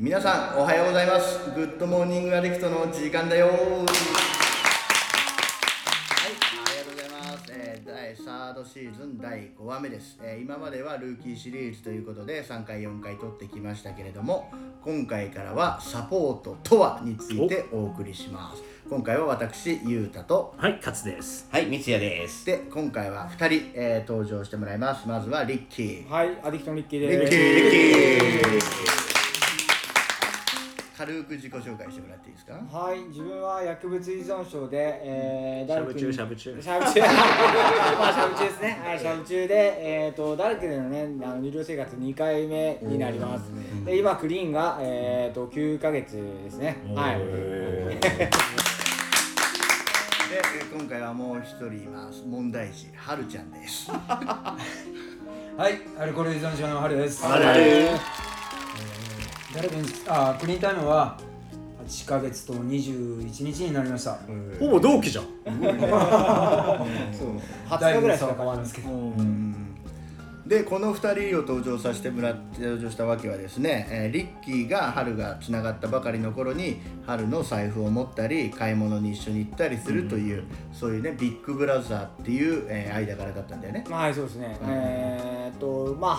皆さんおはようございます。グッドモーニングアディクトの時間だよ。はい、ありがとうございます。第3シーズン第5話目です。今まではルーキーシリーズということで3回4回撮ってきましたけれども、今回からはサポートとはについてお送りします。今回は私ゆうたと、はい、勝です。はい、三ツ矢です。で、今回は2人、登場してもらいます。まずはリッキー。はい、アディクトのリッキーです。リッキー軽く自己紹介してもらっていいですか。はい、自分は薬物依存症で、しゃぶ中で、ダルクでのね、医療生活2回目になります。で、今クリーンが、9ヶ月ですね。はい。で、今回はもう一人います。問題児、はるちゃんです。はい、アルコール依存症のはるです。クリーンタイムは8ヶ月と21日になりました。ほぼ同期じゃん。20日ぐらいしか変わるんですけど。で、この2人を登場したわけはですね、リッキーが春がつながったばかりの頃に春の財布を持ったり買い物に一緒に行ったりするという、そういうね、ビッグブラザーっていう、間柄だったんだよね。はい、そうですね。20日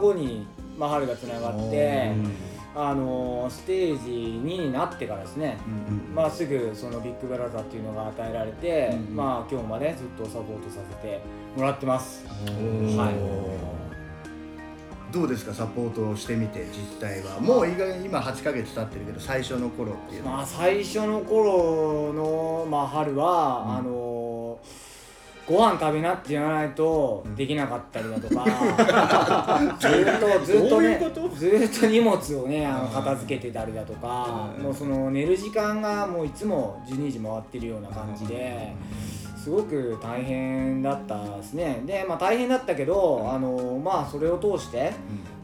後に春がつながって、ステージ2になってからですね、すぐそのビッグブラザーっていうのが与えられて、今日までずっとサポートさせてもらってます。はい、どうですか、サポートをしてみて実際は。もう意外に今8ヶ月経ってるけど、最初の頃っていうのは、最初の頃の、春は、ご飯食べなって言わないとできなかったりだとか、ずっと荷物をね、片付けてたりだとか、もうその寝る時間がもういつも12時回ってるような感じで、すごく大変だったですね。で、大変だったけど、それを通して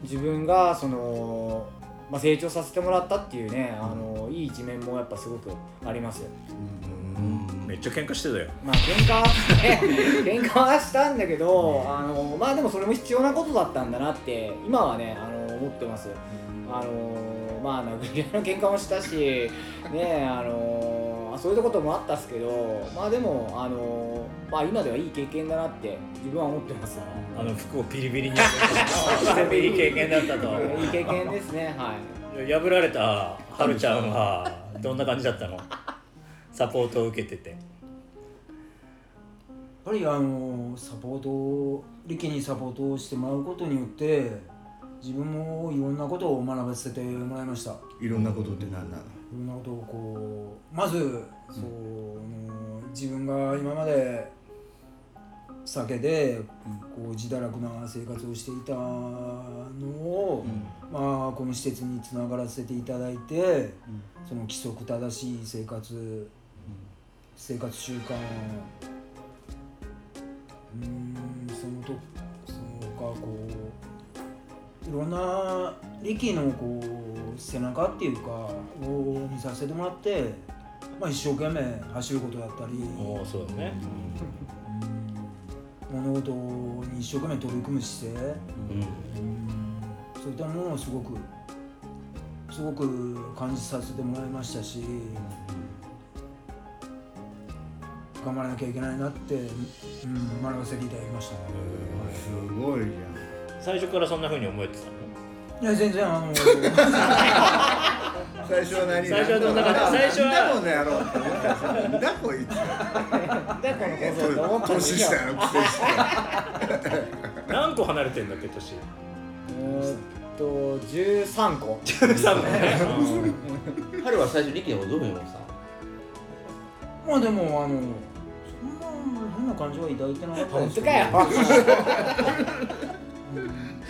自分がその、成長させてもらったっていうね、いい一面もやっぱすごくあります。めっちゃ喧嘩してたよ。喧嘩はしたんだけど、でもそれも必要なことだったんだなって今はね、思ってます。殴り合いの喧嘩もしたしね、そういうこともあったっすけど、でも今ではいい経験だなって自分は思ってます。服をピリピリにいい経験だったと。いい経験ですね。はい。破られたはるちゃんはどんな感じだったの？サポートを受けてて、やっぱりリキにサポートをしてもらうことによって自分もいろんなことを学ばせてもらいました。いろんなことって何なの？いろんなことをこう、まず自分が今まで酒でこう自堕落な生活をしていたのを、この施設につながらせていただいて、その規則正しい生活習慣、その他こういろんな力のこう背中っていうかを見させてもらって、一生懸命走ることだったり、そうだね。物事に一生懸命取り組む姿勢、そういったものをすごく感じさせてもらいましたし、頑張らなきゃいけないなって、学ばせていただきました。すごいじゃん。最初からそんな風に思えてたの？いや、全然最初はどんな感じ？年下やろ、何個離れてんだっけ、年。13個。春は最初、力のことどういうふうに思ってたの？でも変な感じは抱いてなかったですけど。や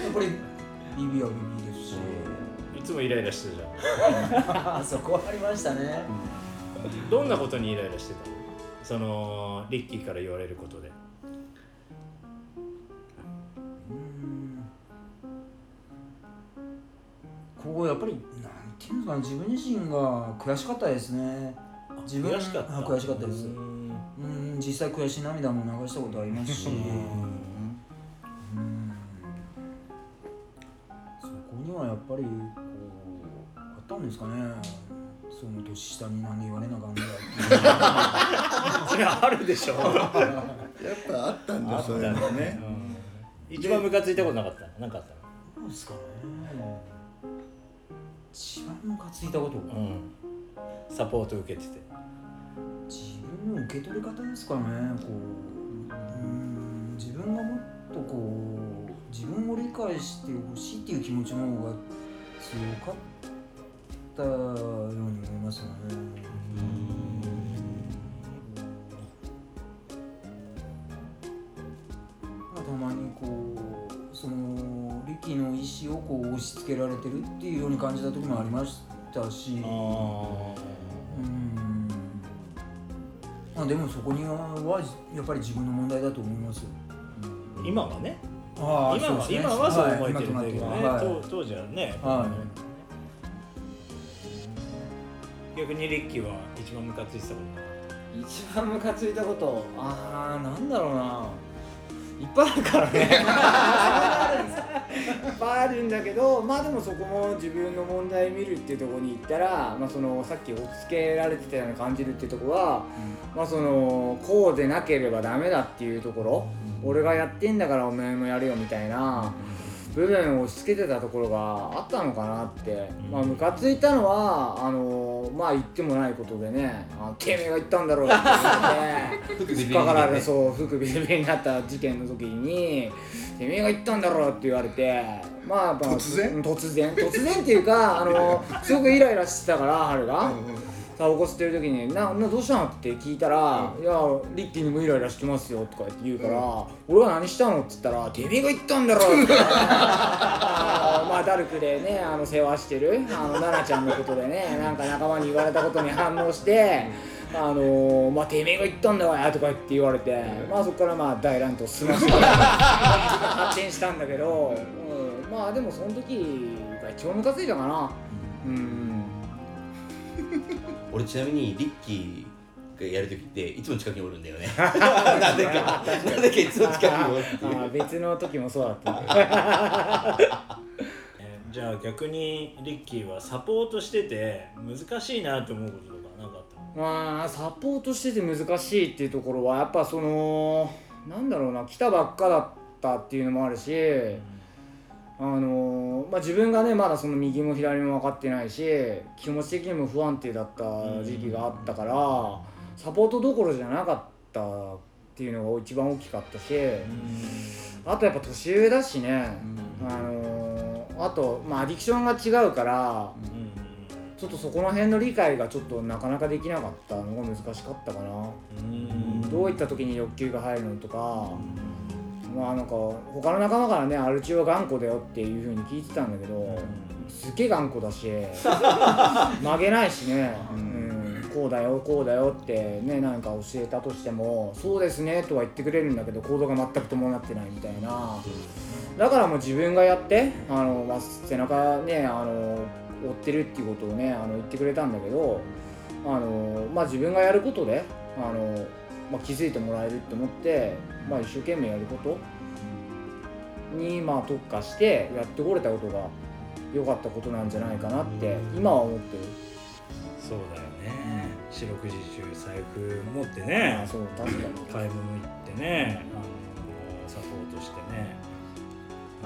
っぱりビビはビビですし、いつもイライラしてたじゃん。そこはありましたね。どんなことにイライラしてたの？そのリッキーから言われることで。こうやっぱりなんていうのかな、自分自身が悔しかったですね。悔しかったです。実際悔しい涙も流したことありますし、そこにはやっぱりこったんですかね。その年下に何言われながらそれあるでしょやっぱあったんだ、それもね、うん、一番ムカついたことなかったの？なんかあったの？どうですかね、一番ムカついたこと、うん、サポート受けてて自分の受け取り方ですかね。こう、自分がもっとこう自分を理解してほしいっていう気持ちの方が強かったように思いますよね。たまにこうそのリキの意思をこう押し付けられてるっていうように感じた時もありましたし、でもそこにはやっぱり自分の問題だと思いますよ。今はね。あ、今は、ね、今はそう思えてるんだけどね、はい、当時はね、はい、逆にリッキーは一番ムカついてたこと、一番ムカついたこと、あー、なんだろうな、いっぱいあるからねいっぱいあるんだけど、まあでもそこも自分の問題見るっていうところに行ったら、まあ、そのさっき押し付けられてたような感じるっていうところは、うん、まあそのこうでなければダメだっていうところ、うん、俺がやってんだからお前もやるよみたいな部分を押し付けてたところがあったのかなって、うん、まあムカついたのはまあ言ってもないことでね、てめえが言ったんだろうって言って引っかかられ、そう服ビリビリになった事件の時にてめえが言ったんだろうって言われて、まあ突然っていうかすごくイライラしてたから、春がタバコ吸ってる時にどうしたのって聞いたら、いやリッキーにもイライラしてますよとかって言うから、俺は何したのって言ったら、てめえが言ったんだろってまあダルクでね世話してるナナちゃんのことでね、なんか仲間に言われたことに反応してまあてめえが言ったんだわとかって言われて、まあそこからまあ大乱闘済まして発展したんだけど、まあでもその時が一番ムカついたかな。俺ちなみにリッキーがやるときっていつも近くにおるんだよねなんでか、なんでかいつも近くにおるっていう別の時もそうだったじゃあ逆にリッキーはサポートしてて難しいなって思うこととか何かあったの？まあサポートしてて難しいっていうところはやっぱそのなんだろうな、来たばっかだったっていうのもあるし、まあ、自分がねまだその右も左も分かってないし気持ち的にも不安定だった時期があったから、サポートどころじゃなかったっていうのが一番大きかったし、あとやっぱ年上だしね、あと、まあ、アディクションが違うから、ちょっとそこの辺の理解がちょっとなかなかできなかったのが難しかったかな。どういった時に欲求が入るのとか、まあなんか他の仲間からね、アルチューは頑固だよっていう風に聞いてたんだけど、すっげえ頑固だし曲げないしね、こうだよこうだよってね、なんか教えたとしてもそうですねとは言ってくれるんだけど行動が全く伴ってないみたいな。だからもう自分がやってまあ、背中ね追ってるっていうことをね言ってくれたんだけど、まあ自分がやることでまあ、気づいてもらえるって思って、まあ、一生懸命やることにまあ特化してやってこれたことが良かったことなんじゃないかなって今は思ってる。そうだよね、四六時中財布持ってね、そう確かに買い物行ってね、サポートしてね、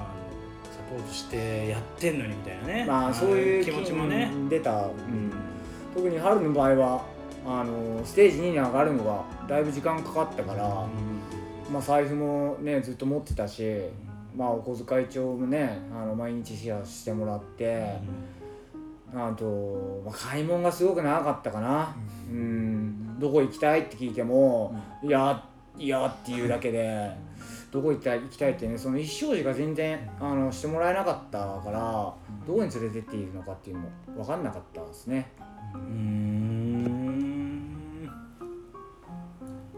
サポートしてやってんのにみたいなね、まあ、そういう気持ちもね出た、特に春の場合はステージ2に上がるのがだいぶ時間かかったから、まあ、財布もねずっと持ってたし、まあ、お小遣い帳もね毎日シェアしてもらって、あと、まあ、買い物がすごく長かったかな、どこ行きたいって聞いても、いやっていうだけでどこ行きたいってね、その意思表示が全然してもらえなかったから、どこに連れてっていいのかっていうのも分かんなかったですね。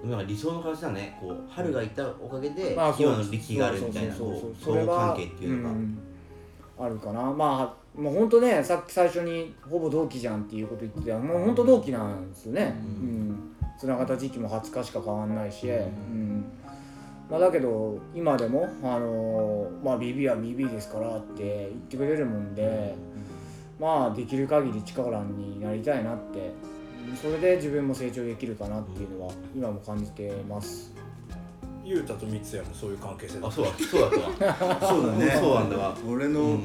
なんか理想の形だね、こう春がいたおかげで、今の力があるみたいなそう関係っていうのが、あるかな。まあもうほんとね、さっき最初にほぼ同期じゃんっていうこと言ってた、もうほんと同期なんですよね。つながった時期も20日しか変わんないし、まあ、だけど今でもまあ BB は BB ですからって言ってくれるもんで、まあできる限り力になりたいなって、それで自分も成長できるかなっていうのは今も感じてます。ゆうたと三ツ矢もそういう関係性だった。そうだったそうだね、そうなんだわ。俺の、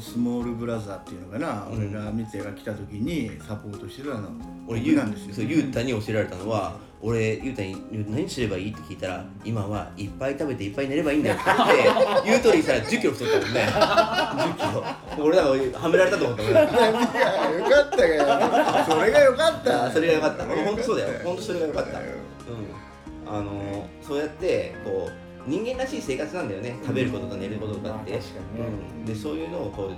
スモールブラザーっていうのかな、俺が三ツ矢が来た時にサポートしてたの俺なんですよ、ね、ゆうたに教えられたのは、俺ゆうたに何すればいいって聞いたら、今はいっぱい食べていっぱい寝ればいいんだよって言ってゆうとりしたら10キロ太ったもんね10キロ。俺なんかはめられたと思ったもんね。いやよかったがよ、それがよかった、それがよかった、ほんとそうだよ、ほんとそれがよかった。そうやってこう人間らしい生活なんだよね、食べることと寝ることとかって、確かにね、でそういうのをこう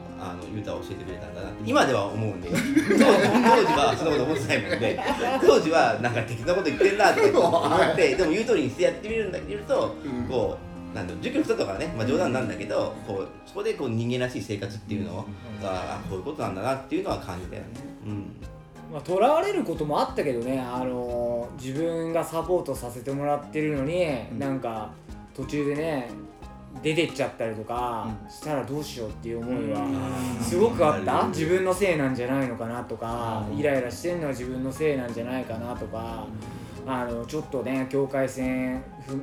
ゆうたは教えてくれたんだなって今では思うんで当時はそんなこと思ってないもんで、当時はなんか適当なこと言ってんなって思ってでも言う通りにしてやってみるんだけど、こうなんだろう、10キロ太ったからね、まあ、冗談なんだけど、こうそこでこう人間らしい生活っていうのがこういうことなんだなっていうのは感じたよね。とらわれることもあったけどね、自分がサポートさせてもらってるのに、なんか途中でね出てっちゃったりとかしたらどうしようっていう思いはすごくあった、自分のせいなんじゃないのかなとか、イライラしてるのは自分のせいなんじゃないかなとか、ちょっとね境界線飛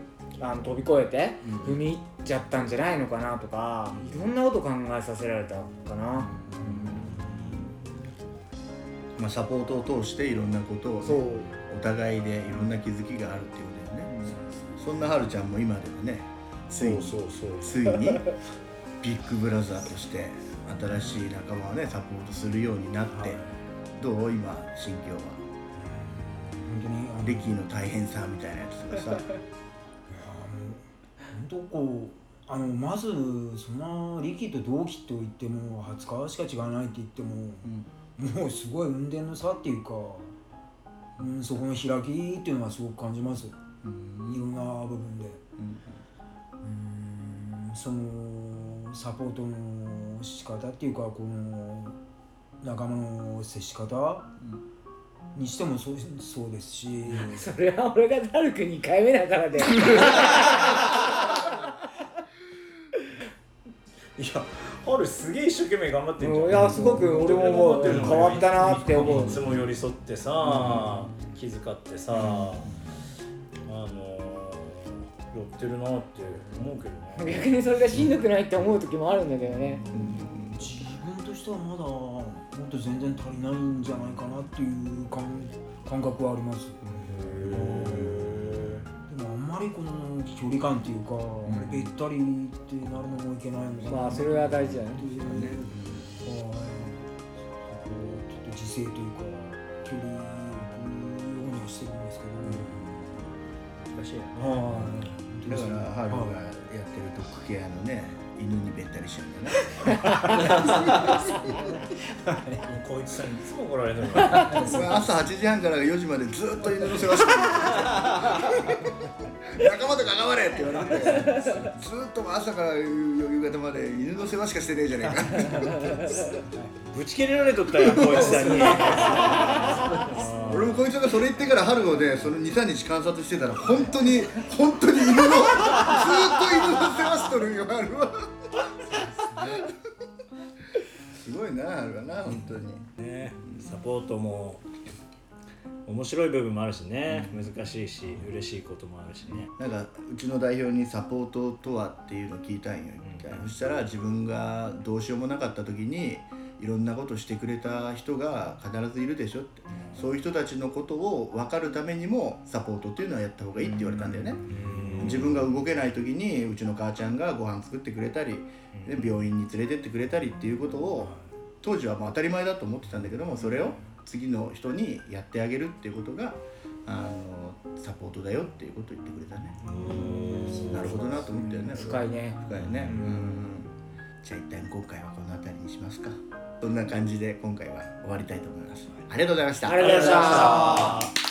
び越えて踏み入っちゃったんじゃないのかなとか、いろんなこと考えさせられたかな。サポートを通していろんなことを、お互いでいろんな気づきがあるっていうことだよね、そんなはるちゃんも今ではね、ついにビッグブラザーとして新しい仲間をねサポートするようになって、どう今心境は。本当にレキの大変さみたいなやつとかさ本当こうまずそんなリキと同期と言っても初顔しか違わないって言っても、もうすごい運転の差っていうか、そこの開きっていうのはすごく感じます、いろんな部分で、そのサポートの仕方っていうか、この仲間の接し方にしてもそうですしそれは俺がダルク2回目だからでいや、ハルすげえ一生懸命頑張ってるじゃん。いや、すごく俺ももう変わったなって思う。いつも寄り添ってさ、気遣ってさ、寄ってるなって思うけどね。逆にそれがしんどくないって思う時もあるんだけどね、自分としてはまだもっと全然足りないんじゃないかなっていう感覚はあります。あまりこの距離感っていうか、べったりってなるのもいけないのかな。まあそれは大事だね。ちょっと自制というか距離を置くようにしてるんですけど、難しいよね。だからハルがやってるドッグケアのね、犬にべったりしちゃうんだよね。こいつさんいつも怒られるのか。朝8時半から4時までずっと犬の世話してる。仲間とか頑張れって言われてずっと朝から夕方まで犬の世話しかしてねえじゃねえかぶち切れられとったよ、こいつさんに俺もこいつがそれ言ってから春をね、その 2,3 日観察してたら本当に犬のずっと犬の世話しとるよ、春はすごいな、春はな、本当にね、サポートも面白い部分もあるしね、難しいし、嬉しいこともあるしね。なんかうちの代表にサポートとはっていうの聞いたんよ、みたいな。そしたら自分がどうしようもなかった時にいろんなことしてくれた人が必ずいるでしょって、そういう人たちのことを分かるためにもサポートっていうのはやった方がいいって言われたんだよね。自分が動けない時にうちの母ちゃんがご飯作ってくれたり、病院に連れてってくれたりっていうことを当時はまあ当たり前だと思ってたんだけども、それを次の人にやってあげるっていうことがサポートだよっていうことを言ってくれたね。なるほどなと思ったよね。深いね。じゃあ一旦今回はこの辺りにしますか。そんな感じで今回は終わりたいと思います。ありがとうございました。